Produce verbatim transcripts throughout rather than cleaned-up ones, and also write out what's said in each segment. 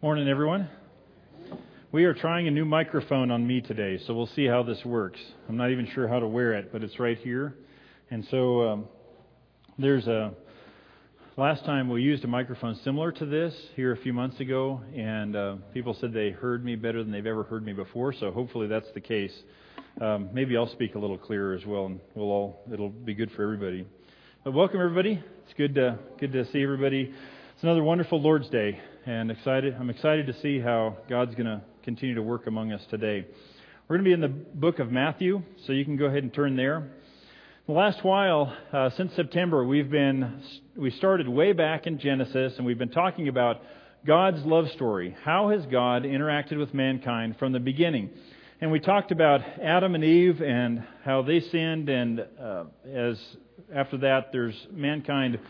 Morning, everyone. We are trying a new microphone on me today, so we'll see how this works. I'm not even sure how to wear it, but it's right here. And so um, there's a... Last time we used a microphone similar to this here a few months ago, and uh, people said they heard me better than they've ever heard me before, so hopefully that's the case. Um, maybe I'll speak a little clearer as well, and we'll all it'll be good for everybody. But welcome, everybody. It's good to, good to see everybody. It's another wonderful Lord's Day, and excited. I'm excited to see how God's going to continue to work among us today. We're going to be in the book of Matthew, so you can go ahead and turn there. The last while, uh, since September, we've been we started way back in Genesis, and we've been talking about God's love story. How has God interacted with mankind from the beginning? And we talked about Adam and Eve and how they sinned, and uh, as after that, there's mankind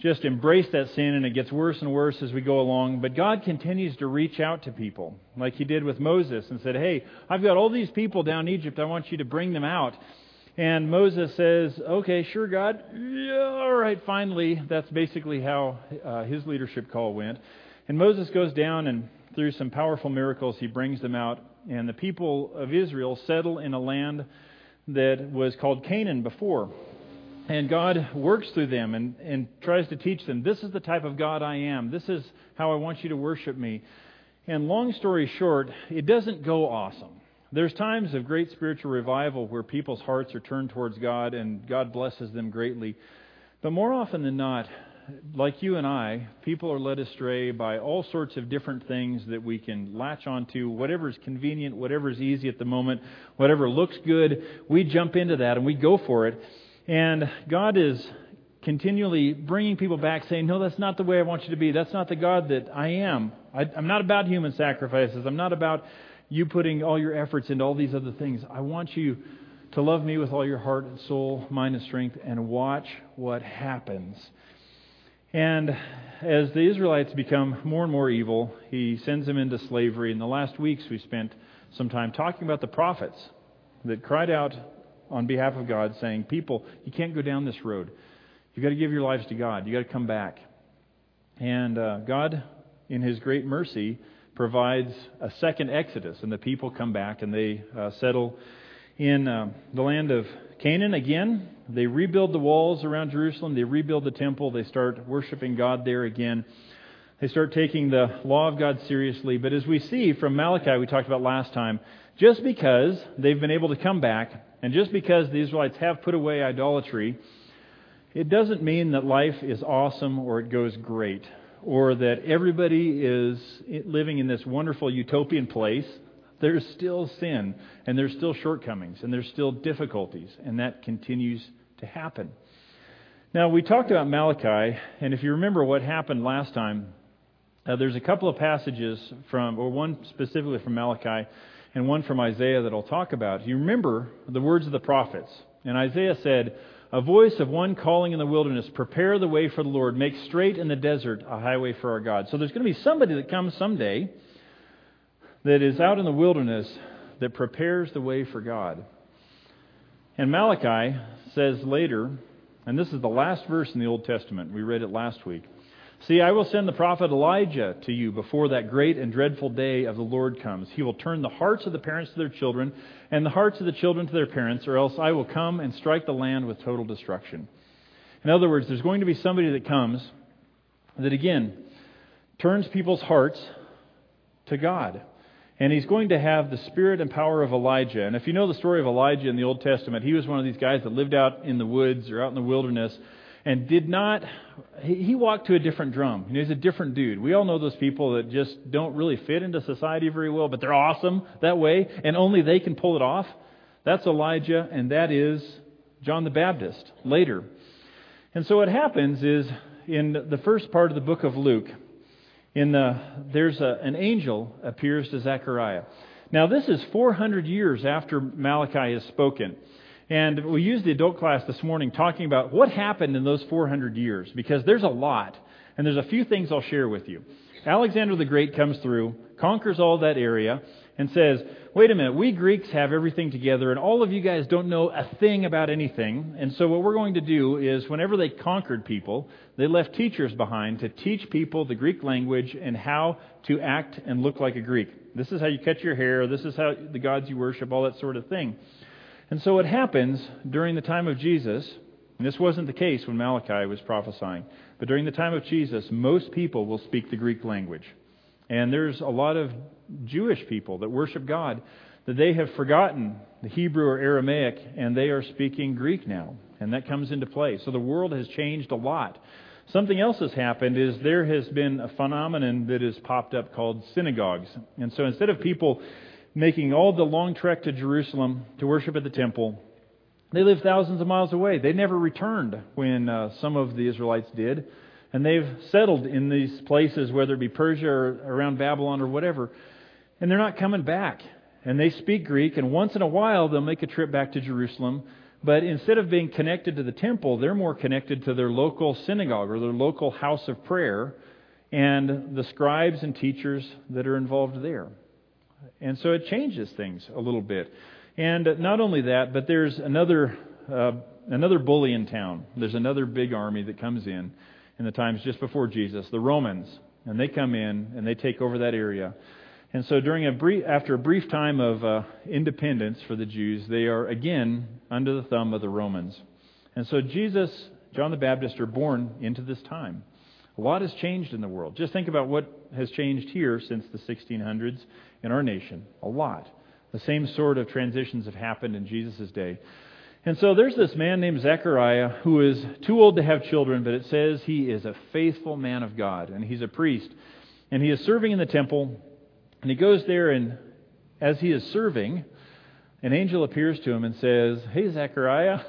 just embrace that sin, and it gets worse and worse as we go along. But God continues to reach out to people, like He did with Moses, and said, "Hey, I've got all these people down in Egypt. I want you to bring them out." And Moses says, "Okay, sure, God. Yeah, all right, finally." That's basically how uh, his leadership call went. And Moses goes down, and through some powerful miracles, he brings them out. And the people of Israel settle in a land that was called Canaan before. And God works through them and, and tries to teach them, this is the type of God I am. This is how I want you to worship me. And long story short, it doesn't go awesome. There's times of great spiritual revival where people's hearts are turned towards God and God blesses them greatly. But more often than not, like you and I, people are led astray by all sorts of different things that we can latch onto. Whatever's convenient, whatever's easy at the moment, whatever looks good, we jump into that and we go for it. And God is continually bringing people back saying, no, that's not the way I want you to be. That's not the God that I am. I, I'm not about human sacrifices. I'm not about you putting all your efforts into all these other things. I want you to love me with all your heart and soul, mind and strength, and watch what happens. And as the Israelites become more and more evil, He sends them into slavery. In the last weeks, we spent some time talking about the prophets that cried out on behalf of God, saying, people, you can't go down this road. You've got to give your lives to God. You've got to come back. And uh, God, in His great mercy, provides a second Exodus, and the people come back, and they uh, settle in uh, the land of Canaan again. They rebuild the walls around Jerusalem. They rebuild the temple. They start worshiping God there again. They start taking the law of God seriously. But as we see from Malachi, we talked about last time, just because they've been able to come back, and just because the Israelites have put away idolatry, it doesn't mean that life is awesome or it goes great or that everybody is living in this wonderful utopian place. There's still sin, and there's still shortcomings, and there's still difficulties, and that continues to happen. Now, we talked about Malachi, and if you remember what happened last time, uh, there's a couple of passages from, or one specifically from Malachi, and one from Isaiah that I'll talk about. You remember the words of the prophets. And Isaiah said, a voice of one calling in the wilderness, prepare the way for the Lord, make straight in the desert a highway for our God. So there's going to be somebody that comes someday that is out in the wilderness that prepares the way for God. And Malachi says later, and this is the last verse in the Old Testament, we read it last week, see, I will send the prophet Elijah to you before that great and dreadful day of the Lord comes. He will turn the hearts of the parents to their children and the hearts of the children to their parents, or else I will come and strike the land with total destruction. In other words, there's going to be somebody that comes that, again, turns people's hearts to God. And he's going to have the spirit and power of Elijah. And if you know the story of Elijah in the Old Testament, he was one of these guys that lived out in the woods or out in the wilderness and did not, he walked to a different drum. He's a different dude. We all know those people that just don't really fit into society very well, but they're awesome that way, and only they can pull it off. That's Elijah, and that is John the Baptist later. And so what happens is, in the first part of the book of Luke, in the there's a, an angel appears to Zechariah. Now this is four hundred years after Malachi has spoken. And we used the adult class this morning talking about what happened in those four hundred years, because there's a lot, and there's a few things I'll share with you. Alexander the Great comes through, conquers all that area, and says, wait a minute, we Greeks have everything together and all of you guys don't know a thing about anything. And so what we're going to do is whenever they conquered people, they left teachers behind to teach people the Greek language and how to act and look like a Greek. This is how you cut your hair. This is how the gods you worship, all that sort of thing. And so what happens during the time of Jesus, and this wasn't the case when Malachi was prophesying, but during the time of Jesus, most people will speak the Greek language. And there's a lot of Jewish people that worship God that they have forgotten the Hebrew or Aramaic, and they are speaking Greek now. And that comes into play. So the world has changed a lot. Something else has happened is there has been a phenomenon that has popped up called synagogues. And so instead of people making all the long trek to Jerusalem to worship at the temple, they live thousands of miles away. They never returned when uh, some of the Israelites did. And they've settled in these places, whether it be Persia or around Babylon or whatever. And they're not coming back. And they speak Greek. And once in a while, they'll make a trip back to Jerusalem. But instead of being connected to the temple, they're more connected to their local synagogue or their local house of prayer and the scribes and teachers that are involved there. And so it changes things a little bit. And not only that, but there's another uh, another bully in town. There's another big army that comes in. In the times just before Jesus, the Romans, and they come in and they take over that area. And so during a brief, after a brief time of uh, independence for the Jews, they are again under the thumb of the Romans. And so Jesus, John the Baptist, are born into this time. A lot has changed in the world. Just think about what has changed here since the sixteen hundreds in our nation. A lot. The same sort of transitions have happened in Jesus' day. And so there's this man named Zechariah who is too old to have children, but it says he is a faithful man of God, and he's a priest. And he is serving in the temple, and he goes there, and as he is serving, an angel appears to him and says, "Hey, Zechariah,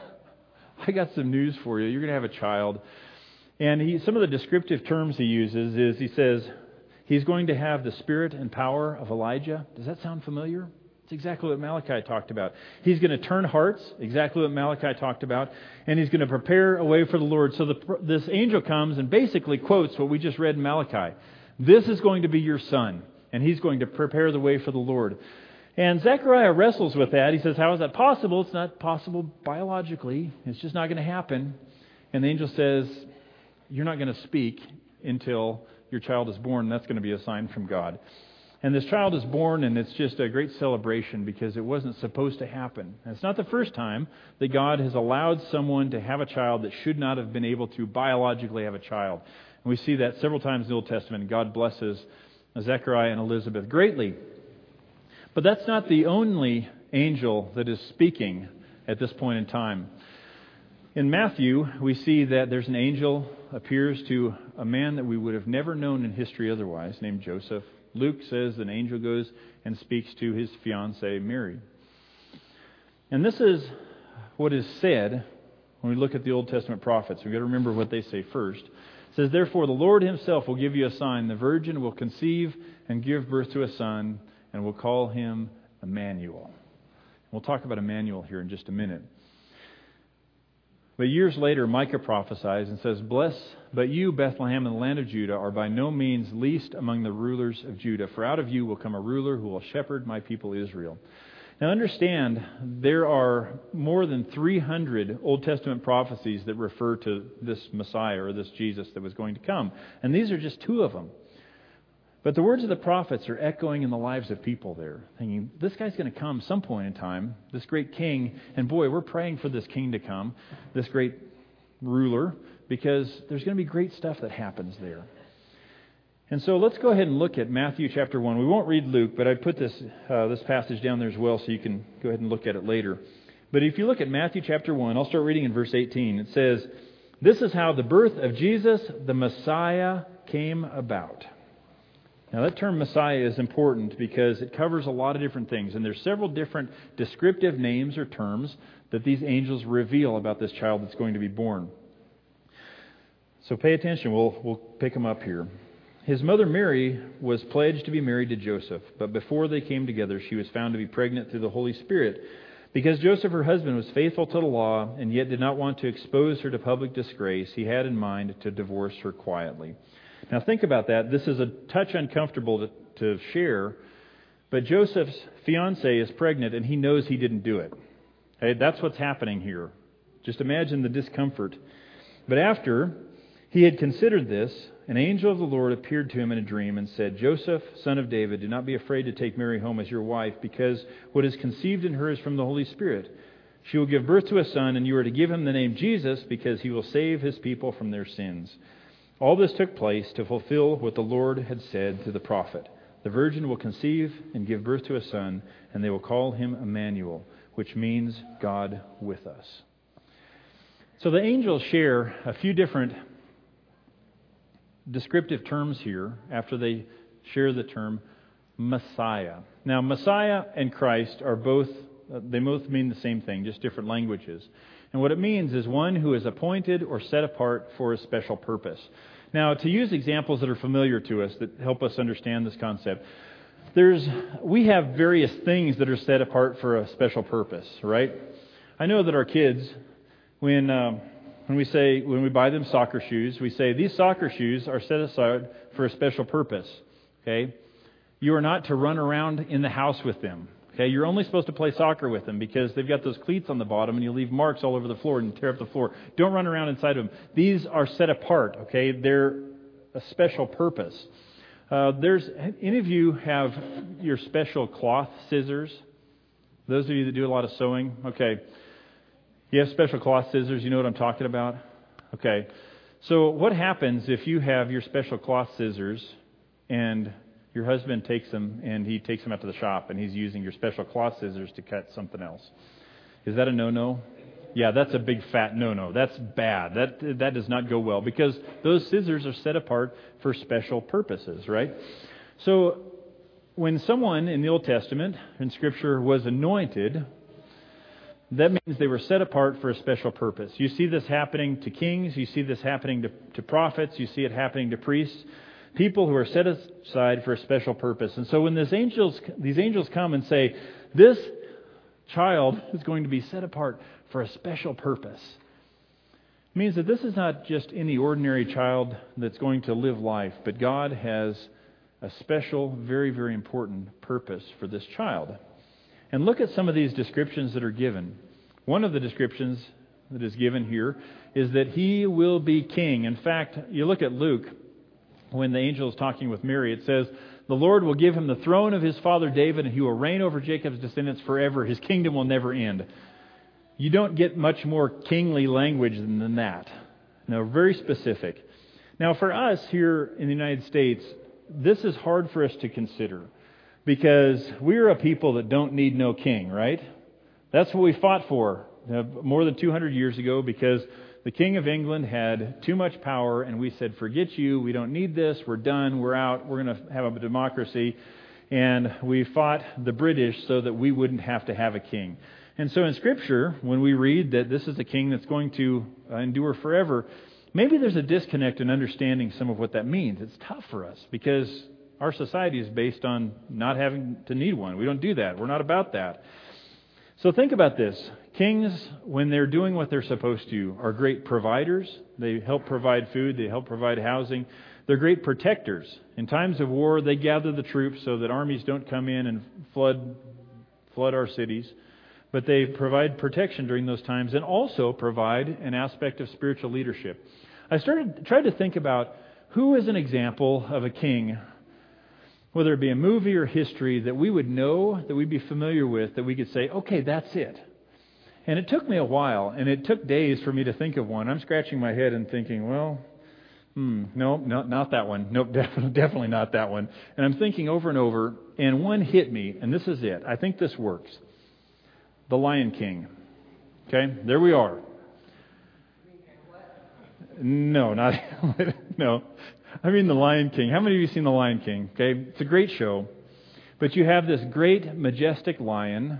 I got some news for you. You're going to have a child." And he, some of the descriptive terms he uses is he says he's going to have the spirit and power of Elijah. Does that sound familiar? It's exactly what Malachi talked about. He's going to turn hearts, exactly what Malachi talked about, and he's going to prepare a way for the Lord. So the, this angel comes and basically quotes what we just read in Malachi. This is going to be your son, and he's going to prepare the way for the Lord. And Zechariah wrestles with that. He says, how is that possible? It's not possible biologically. It's just not going to happen. And the angel says, you're not going to speak until your child is born. That's going to be a sign from God. And this child is born, and it's just a great celebration because it wasn't supposed to happen. And it's not the first time that God has allowed someone to have a child that should not have been able to biologically have a child. And we see that several times in the Old Testament. God blesses Zechariah and Elizabeth greatly. But that's not the only angel that is speaking at this point in time. In Matthew, we see that there's an angel appears to a man that we would have never known in history otherwise, named Joseph. Luke says an angel goes and speaks to his fiancée, Mary. And this is what is said when we look at the Old Testament prophets. We've got to remember what they say first. It says, therefore, the Lord himself will give you a sign. The virgin will conceive and give birth to a son, and will call him Emmanuel. We'll talk about Emmanuel here in just a minute. But years later, Micah prophesies and says, Bless, but you, Bethlehem, and the land of Judah, are by no means least among the rulers of Judah. For out of you will come a ruler who will shepherd my people Israel. Now understand, there are more than three hundred Old Testament prophecies that refer to this Messiah or this Jesus that was going to come. And these are just two of them. But the words of the prophets are echoing in the lives of people there, thinking, this guy's going to come some point in time, this great king. And boy, we're praying for this king to come, this great ruler, because there's going to be great stuff that happens there. And so let's go ahead and look at Matthew chapter one. We won't read Luke, but I put this uh, this passage down there as well, so you can go ahead and look at it later. But if you look at Matthew chapter one, I'll start reading in verse eighteen. It says, this is how the birth of Jesus, the Messiah, came about. Now that term Messiah is important because it covers a lot of different things. And there's several different descriptive names or terms that these angels reveal about this child that's going to be born. So pay attention. We'll, we'll pick them up here. His mother Mary was pledged to be married to Joseph. But before they came together, she was found to be pregnant through the Holy Spirit. Because Joseph, her husband, was faithful to the law and yet did not want to expose her to public disgrace, he had in mind to divorce her quietly. Now think about that. This is a touch uncomfortable to, to share, But Joseph's fiancée is pregnant, and he knows he didn't do it. Hey, that's what's happening here. Just imagine the discomfort. But after he had considered this, an angel of the Lord appeared to him in a dream and said, Joseph, son of David, do not be afraid to take Mary home as your wife, because what is conceived in her is from the Holy Spirit. She will give birth to a son, and you are to give him the name Jesus, because he will save his people from their sins. All this took place to fulfill what the Lord had said through the prophet. The virgin will conceive and give birth to a son, and they will call him Emmanuel, which means God with us. So the angels share a few different descriptive terms here after they share the term Messiah. Now, Messiah and Christ are both, they both mean the same thing, just different languages. And what it means is one who is appointed or set apart for a special purpose. Now, to use examples that are familiar to us that help us understand this concept, there's we have various things that are set apart for a special purpose, right? I know that our kids, when um, when we say when we buy them soccer shoes, we say these soccer shoes are set aside for a special purpose. Okay, you are not to run around in the house with them. Okay, you're only supposed to play soccer with them because they've got those cleats on the bottom and you leave marks all over the floor and tear up the floor. Don't run around inside of them. These are set apart, okay? They're a special purpose. Uh, there's any of you have your special cloth scissors? Those of you that do a lot of sewing, okay. You have special cloth scissors, you know what I'm talking about? Okay. So what happens if you have your special cloth scissors and your husband takes them and he takes them out to the shop and he's using your special cloth scissors to cut something else? Is that a no-no? Yeah, that's a big fat no-no. That's bad. That that does not go well because those scissors are set apart for special purposes, right? So when someone in the Old Testament, in Scripture, was anointed, that means they were set apart for a special purpose. You see this happening to kings. You see this happening to, to prophets. You see it happening to priests. People who are set aside for a special purpose. And so when this angels, these angels come and say, this child is going to be set apart for a special purpose, it means that this is not just any ordinary child that's going to live life, but God has a special, very, very important purpose for this child. And look at some of these descriptions that are given. One of the descriptions that is given here is that he will be king. In fact, you look at Luke. When the angel is talking with Mary, it says, the Lord will give him the throne of his father David, and he will reign over Jacob's descendants forever. His kingdom will never end. You don't get much more kingly language than that. No, very specific. Now, for us here in the United States, this is hard for us to consider because we're a people that don't need no king, right? That's what we fought for more than two hundred years ago because the King of England had too much power, and we said, forget you, we don't need this, we're done, we're out, we're going to have a democracy. And we fought the British so that we wouldn't have to have a king. And so in Scripture, when we read that this is a king that's going to endure forever, maybe there's a disconnect in understanding some of what that means. It's tough for us because our society is based on not having to need one. We don't do that. We're not about that. So think about this. Kings, when they're doing what they're supposed to, are great providers. They help provide food. They help provide housing. They're great protectors. In times of war, they gather the troops so that armies don't come in and flood flood our cities. But they provide protection during those times and also provide an aspect of spiritual leadership. I started tried to think about who is an example of a king, whether it be a movie or history, that we would know, that we'd be familiar with, that we could say, okay, that's it. And it took me a while, and it took days for me to think of one. I'm scratching my head and thinking, well, hmm, no, no, not that one. Nope, definitely, definitely not that one. And I'm thinking over and over, and one hit me, and this is it. I think this works. The Lion King. Okay, there we are. No, not, no. I mean, The Lion King. How many of you have seen The Lion King? Okay, it's a great show. But you have this great, majestic lion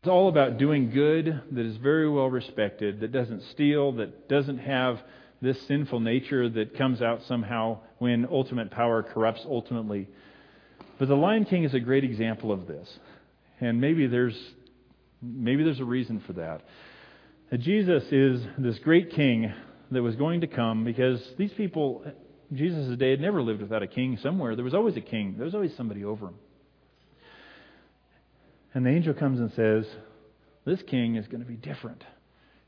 that's all about doing good, that is very well respected, that doesn't steal, that doesn't have this sinful nature that comes out somehow when ultimate power corrupts ultimately. But The Lion King is a great example of this. And maybe there's maybe there's a reason for that. Jesus is this great king that was going to come because these people... Jesus' day had never lived without a king somewhere. There was always a king. There was always somebody over him. And the angel comes and says, this king is going to be different.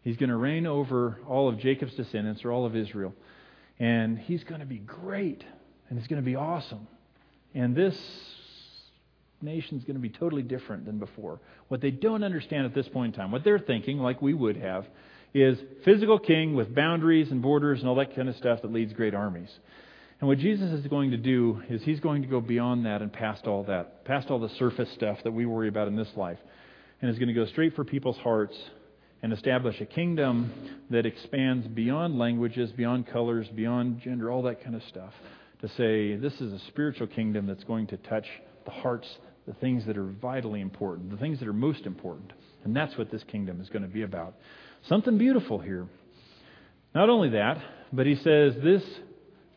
He's going to reign over all of Jacob's descendants, or all of Israel. And he's going to be great. And he's going to be awesome. And this nation's going to be totally different than before. What they don't understand at this point in time, what they're thinking, like we would have, is physical king with boundaries and borders and all that kind of stuff that leads great armies. And what Jesus is going to do is he's going to go beyond that and past all that, past all the surface stuff that we worry about in this life, and is going to go straight for people's hearts and establish a kingdom that expands beyond languages, beyond colors, beyond gender, all that kind of stuff, to say this is a spiritual kingdom that's going to touch the hearts, the things that are vitally important, the things that are most important. And that's what this kingdom is going to be about. Something beautiful here. Not only that, but he says this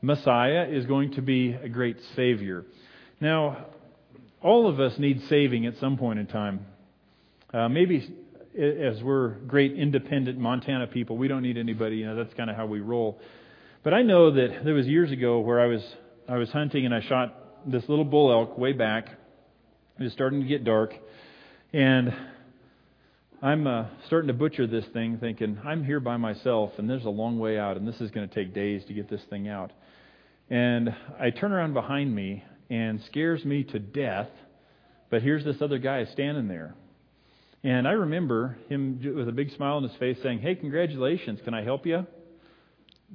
Messiah is going to be a great Savior. Now, all of us need saving at some point in time. Uh, maybe as we're great independent Montana people, we don't need anybody. You know, that's kind of how we roll. But I know that there was years ago where I was I was hunting and I shot this little bull elk way back. It was starting to get dark, and I'm uh, starting to butcher this thing thinking, I'm here by myself, and there's a long way out, and this is going to take days to get this thing out. And I turn around behind me, and scares me to death, but here's this other guy standing there. And I remember him with a big smile on his face saying, hey, congratulations, can I help you?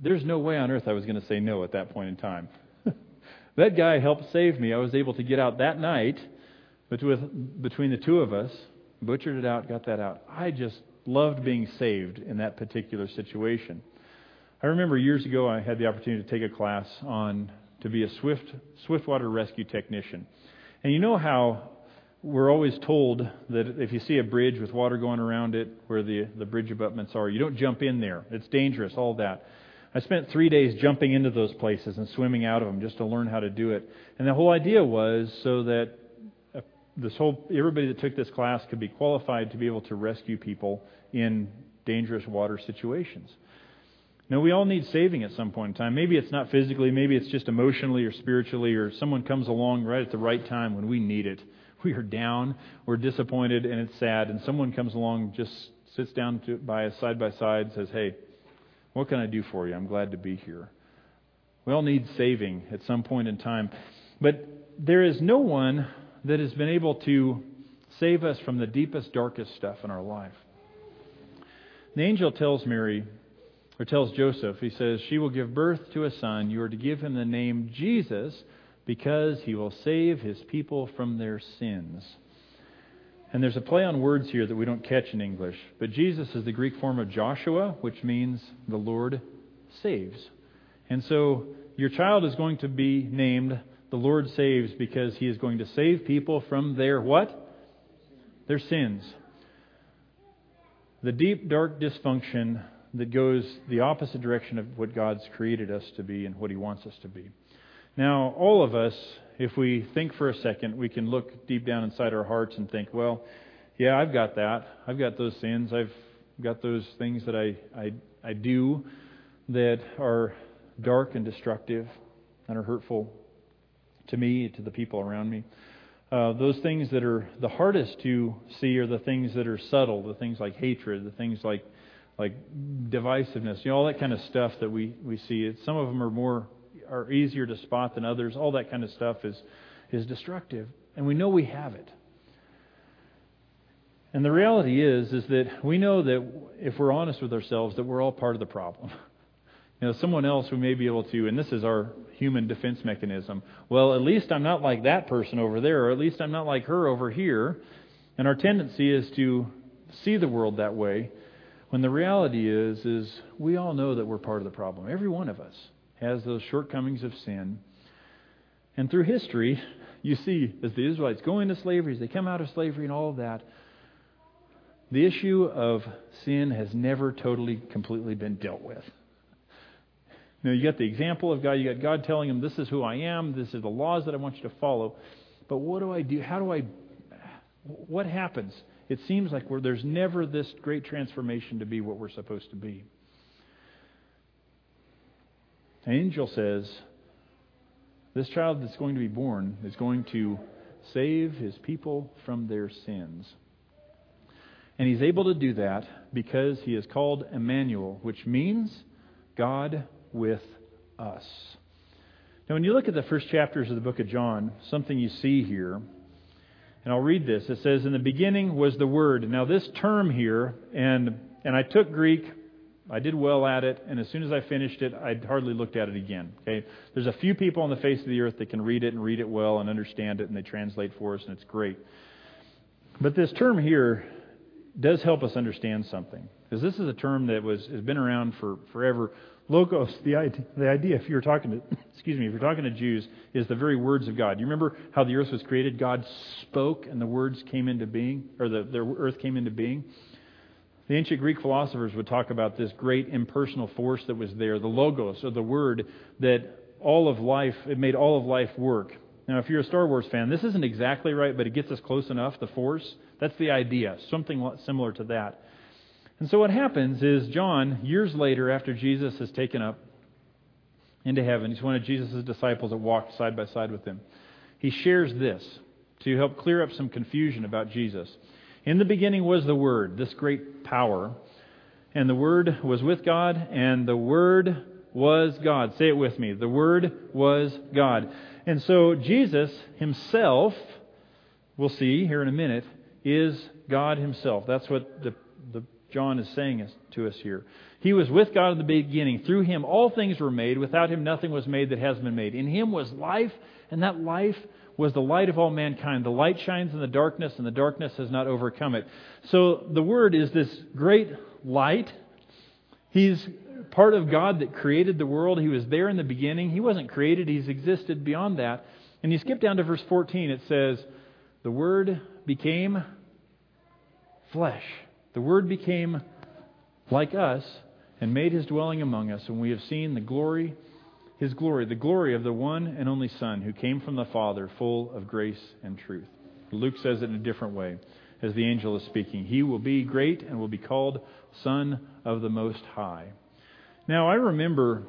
There's no way on earth I was going to say no at that point in time. That guy helped save me. I was able to get out that night, but with, between the two of us, butchered it out, got that out. I just loved being saved in that particular situation. I remember years ago I had the opportunity to take a class on to be a swift swiftwater rescue technician. And you know how we're always told that if you see a bridge with water going around it, where the, the bridge abutments are, you don't jump in there. It's dangerous, all that. I spent three days jumping into those places and swimming out of them just to learn how to do it. And the whole idea was so that This whole everybody that took this class could be qualified to be able to rescue people in dangerous water situations. Now, we all need saving at some point in time. Maybe it's not physically, maybe it's just emotionally or spiritually, or someone comes along right at the right time when we need it. We are down, we're disappointed, and it's sad, and someone comes along, just sits down to, by us side by side, says, hey, what can I do for you? I'm glad to be here. We all need saving at some point in time. But there is no one that has been able to save us from the deepest, darkest stuff in our life. The angel tells Mary, or tells Joseph, he says, she will give birth to a son. You are to give him the name Jesus, because he will save his people from their sins. And there's a play on words here that we don't catch in English. But Jesus is the Greek form of Joshua, which means the Lord saves. And so your child is going to be named the Lord saves, because he is going to save people from their what? Their sins. The deep, dark dysfunction that goes the opposite direction of what God's created us to be and what he wants us to be. Now, all of us, if we think for a second, we can look deep down inside our hearts and think, well, yeah, I've got that. I've got those sins. I've got those things that I, I, I do that are dark and destructive and are hurtful to me, to the people around me. Uh, those things that are the hardest to see are the things that are subtle, the things like hatred, the things like like divisiveness, you know, all that kind of stuff that we, we see. It's, some of them are more are easier to spot than others. All that kind of stuff is is destructive, and we know we have it. And the reality is, is that we know that if we're honest with ourselves, that we're all part of the problem. You know, someone else we may be able to, and this is our human defense mechanism, well, at least I'm not like that person over there, or at least I'm not like her over here. And our tendency is to see the world that way, when the reality is, is we all know that we're part of the problem. Every one of us has those shortcomings of sin. And through history, you see, as the Israelites go into slavery, as they come out of slavery and all of that, the issue of sin has never totally, completely been dealt with. Now, you got the example of God. You got God telling him, this is who I am. This is the laws that I want you to follow. But what do I do? How do I, what happens? It seems like we're, there's never this great transformation to be what we're supposed to be. An angel says, this child that's going to be born is going to save his people from their sins. And he's able to do that because he is called Emmanuel, which means God with us. Now, when you look at the first chapters of the book of John, something you see here, and I'll read this. It says, in the beginning was the Word. Now, this term here, and and I took Greek, I did well at it, and as soon as I finished it, I hardly looked at it again. Okay, there's a few people on the face of the earth that can read it and read it well and understand it, and they translate for us, and it's great. But this term here does help us understand something, because this is a term that was has been around for forever. Logos, the idea, the idea if you're talking to, excuse me, if you're talking to Jews, is the very words of God. You remember how the earth was created? God spoke, and the words came into being, or the, the earth came into being. The ancient Greek philosophers would talk about this great impersonal force that was there, the Logos, or the word that all of life, it made all of life work. Now, if you're a Star Wars fan, this isn't exactly right, but it gets us close enough, the force. That's the idea, something similar to that. And so what happens is John, years later, after Jesus is taken up into heaven, he's one of Jesus' disciples that walked side by side with him. He shares this to help clear up some confusion about Jesus. In the beginning was the Word, this great power, and the Word was with God, and the Word was God. Say it with me. The Word was God. And so Jesus himself, we'll see here in a minute, is God himself. That's what the, the John is saying to us here. He was with God in the beginning. Through him all things were made. Without him nothing was made that has been made. In him was life, and that life was the light of all mankind. The light shines in the darkness, and the darkness has not overcome it. So the Word is this great light. He's part of God that created the world. He was there in the beginning. He wasn't created. He's existed beyond that. And you skip down to verse fourteen. It says, the Word became flesh. The Word became like us and made his dwelling among us. And we have seen the glory His glory, the glory of the one and only Son who came from the Father, full of grace and truth. Luke says it in a different way as the angel is speaking. He will be great and will be called Son of the Most High. Now, I remember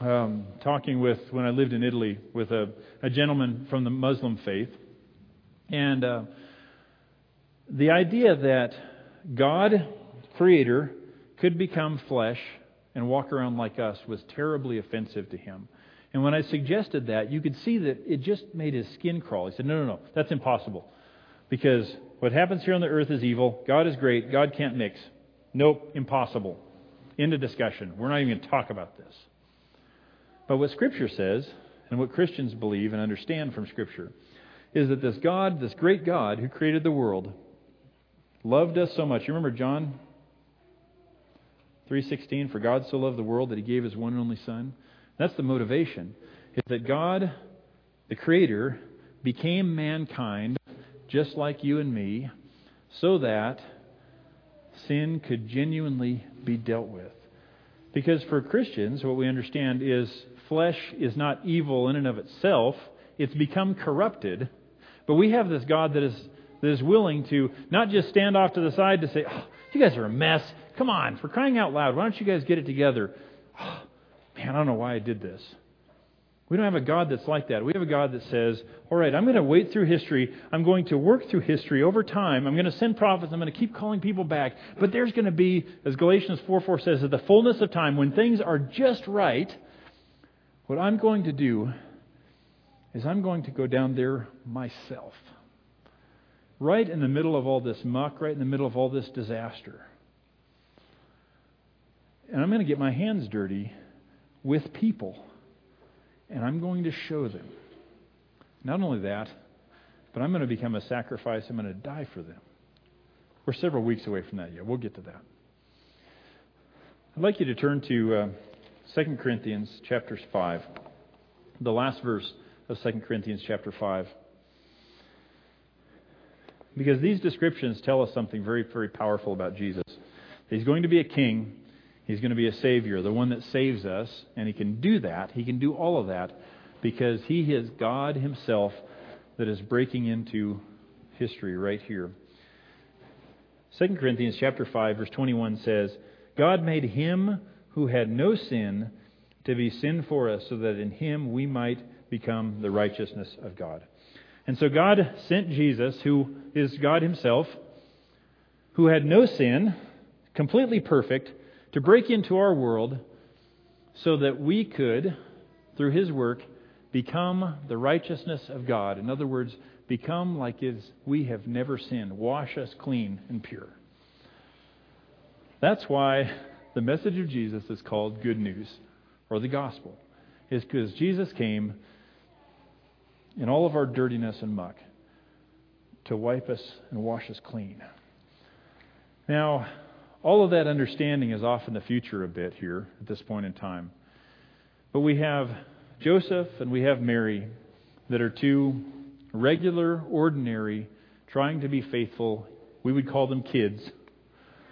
um, talking with, when I lived in Italy, with a, a gentleman from the Muslim faith. And uh, the idea that God, Creator, could become flesh and walk around like us was terribly offensive to him. And when I suggested that, you could see that it just made his skin crawl. He said, no, no, no, that's impossible. Because what happens here on the earth is evil. God is great. God can't mix. Nope, impossible. End of discussion. We're not even going to talk about this. But what Scripture says, and what Christians believe and understand from Scripture, is that this God, this great God who created the world, loved us so much. You remember John three sixteen, for God so loved the world that he gave his one and only Son. That's the motivation, is that God, the Creator, became mankind just like you and me so that sin could genuinely be dealt with. Because for Christians, what we understand is flesh is not evil in and of itself. It's become corrupted. But we have this God that is, that is willing to not just stand off to the side to say, oh, you guys are a mess. Come on, for crying out loud, why don't you guys get it together? Oh, man, I don't know why I did this. We don't have a God that's like that. We have a God that says, all right, I'm going to wait through history. I'm going to work through history over time. I'm going to send prophets. I'm going to keep calling people back. But there's going to be, as Galatians four four says, at the fullness of time, when things are just right, what I'm going to do is I'm going to go down there myself. Right in the middle of all this muck, right in the middle of all this disaster. And I'm going to get my hands dirty with people. And I'm going to show them. Not only that, but I'm going to become a sacrifice. I'm going to die for them. We're several weeks away from that yet. We'll get to that. I'd like you to turn to uh, Second Corinthians chapter five. The last verse of Second Corinthians chapter five. Because these descriptions tell us something very, very powerful about Jesus. He's going to be a king. He's going to be a Savior, the one that saves us. And He can do that. He can do all of that because He is God Himself that is breaking into history right here. Second Corinthians chapter five, verse twenty-one says, God made Him who had no sin to be sin for us so that in Him we might become the righteousness of God. And so God sent Jesus, who is God himself, who had no sin, completely perfect, to break into our world so that we could, through his work, become the righteousness of God. In other words, become like as we have never sinned. Wash us clean and pure. That's why the message of Jesus is called good news, or the gospel. It's because Jesus came in all of our dirtiness and muck to wipe us and wash us clean. Now, all of that understanding is off in the future a bit here at this point in time. But we have Joseph and we have Mary that are two regular, ordinary, trying to be faithful. We would call them kids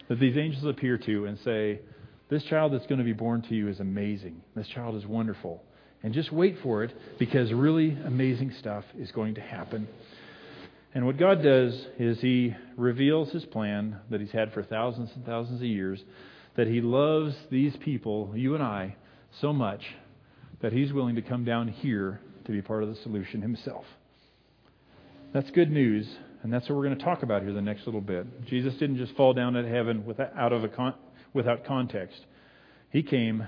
that these angels appear to and say, this child that's going to be born to you is amazing. This child is wonderful. And just wait for it, because really amazing stuff is going to happen. And what God does is he reveals his plan that he's had for thousands and thousands of years, that he loves these people, you and I, so much that he's willing to come down here to be part of the solution himself. That's good news, and that's what we're going to talk about here the next little bit. Jesus didn't just fall down at heaven without, out of a con, without context. He came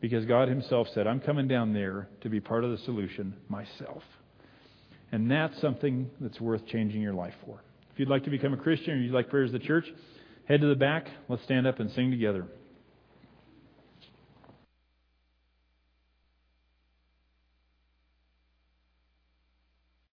because God himself said, I'm coming down there to be part of the solution myself. And that's something that's worth changing your life for. If you'd like to become a Christian or you'd like prayers of the church, head to the back. Let's stand up and sing together.